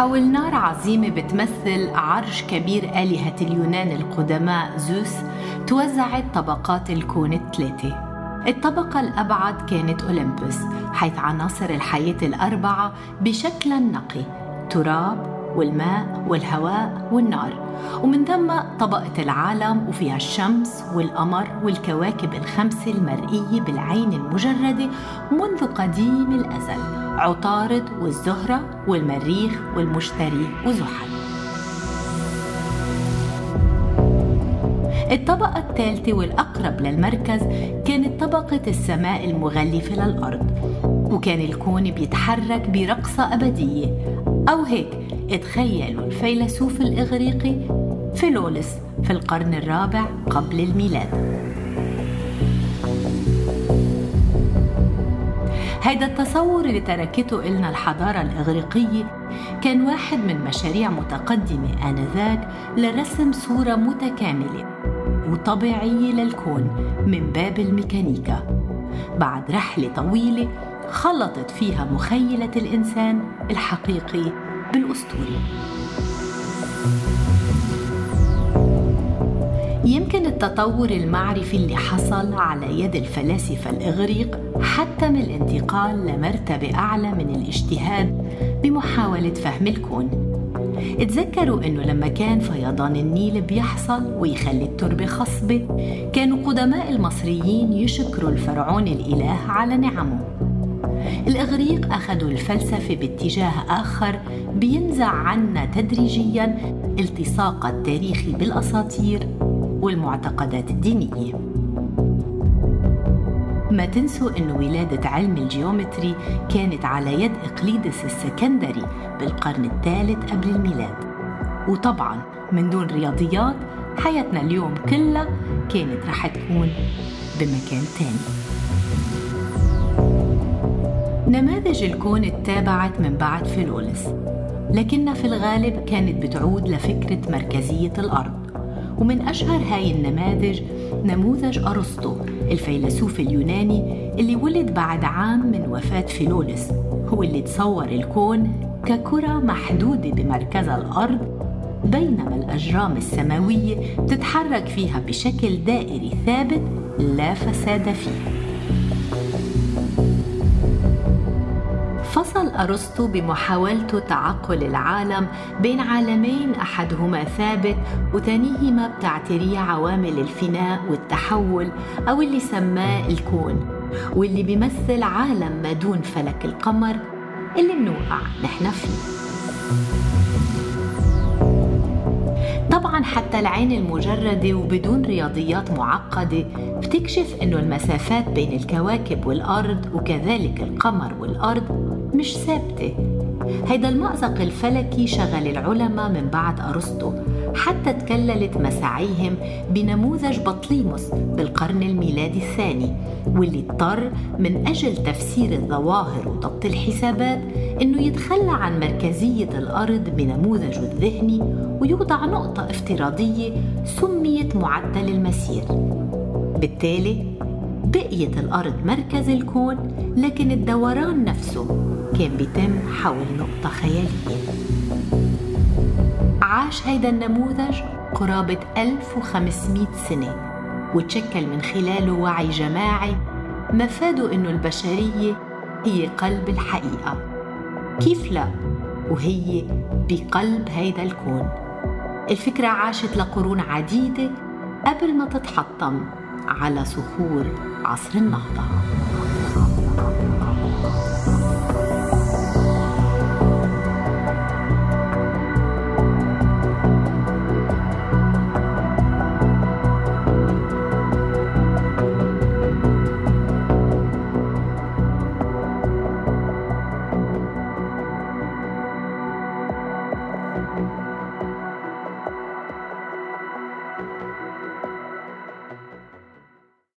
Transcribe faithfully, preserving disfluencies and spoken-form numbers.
حول نار عظيمة بتمثل عرش كبير آلهة اليونان القدماء زوس توزعت طبقات الكون الثلاثة. الطبقة الأبعد كانت أولمبوس، حيث عناصر الحياة الأربعة بشكل نقي: تراب والماء والهواء والنار، ومن ثم طبقة العالم وفيها الشمس والقمر والكواكب الخمسة المرئية بالعين المجردة منذ قديم الأزل: عطارد والزهرة والمريخ والمشتري وزحل. الطبقة الثالثة والأقرب للمركز كانت طبقة السماء المغلفة للأرض، وكان الكون بيتحرك برقصة أبدية، أو هيك اتخيلوا الفيلسوف الإغريقي فيلولاوس في القرن الرابع قبل الميلاد. هيدا التصور اللي تركته إلنا الحضارة الإغريقية كان واحد من مشاريع متقدمة آنذاك لرسم صورة متكاملة وطبيعية للكون من باب الميكانيكا، بعد رحلة طويلة خلطت فيها مخيلة الإنسان الحقيقي بالأسطوري. يمكن التطور المعرفي اللي حصل على يد الفلاسفة الإغريق حتم الانتقال لمرتبة أعلى من الاجتهاد بمحاولة فهم الكون. اتذكروا إنه لما كان فيضان النيل بيحصل ويخلي التربة خصبة، كانوا قدماء المصريين يشكروا الفرعون الإله على نعمه. الإغريق أخذوا الفلسفة باتجاه آخر بينزع عنا تدريجياً التصاق التاريخ بالأساطير والمعتقدات الدينية. ما تنسوا أن ولادة علم الجيومتري كانت على يد إقليدس السكندري بالقرن الثالث قبل الميلاد. وطبعاً من دون رياضيات حياتنا اليوم كلها كانت رح تكون بمكان تاني. نماذج الكون اتبعت من بعد فيلولاوس، لكنها في الغالب كانت بتعود لفكرة مركزية الأرض. ومن أشهر هاي النماذج نموذج أرسطو الفيلسوف اليوناني اللي ولد بعد عام من وفاة فيلولاوس، هو اللي تصور الكون ككرة محدودة بمركزها الأرض، بينما الأجرام السماوية بتتحرك فيها بشكل دائري ثابت لا فساد فيه. فصل أرسطو بمحاولته تعقل العالم بين عالمين أحدهما ثابت وثانيهما بتعتريه عوامل الفناء والتحول، أو اللي سماه الكون، واللي بيمثل عالم ما دون فلك القمر اللي منوقع نحن فيه. طبعاً حتى العين المجردة وبدون رياضيات معقدة بتكشف إنه المسافات بين الكواكب والأرض وكذلك القمر والأرض مش ثابتة. هيدا المأزق الفلكي شغل العلماء من بعد أرسطو حتى تكللت مساعيهم بنموذج بطليموس بالقرن الميلادي الثاني، واللي اضطر من أجل تفسير الظواهر وضبط الحسابات إنه يتخلى عن مركزية الأرض بنموذجه الذهني ويوضع نقطة افتراضية سميت معدل المسير. بالتالي بقيت الأرض مركز الكون، لكن الدوران نفسه كان بيتم حول نقطة خيالية. عاش هيدا النموذج قرابة ألف وخمسمية سنة، وتشكل من خلاله وعي جماعي مفاده إنه البشرية هي قلب الحقيقة. كيف لا وهي بقلب هيدا الكون؟ الفكرة عاشت لقرون عديدة قبل ما تتحطم على صخور عصر النهضة.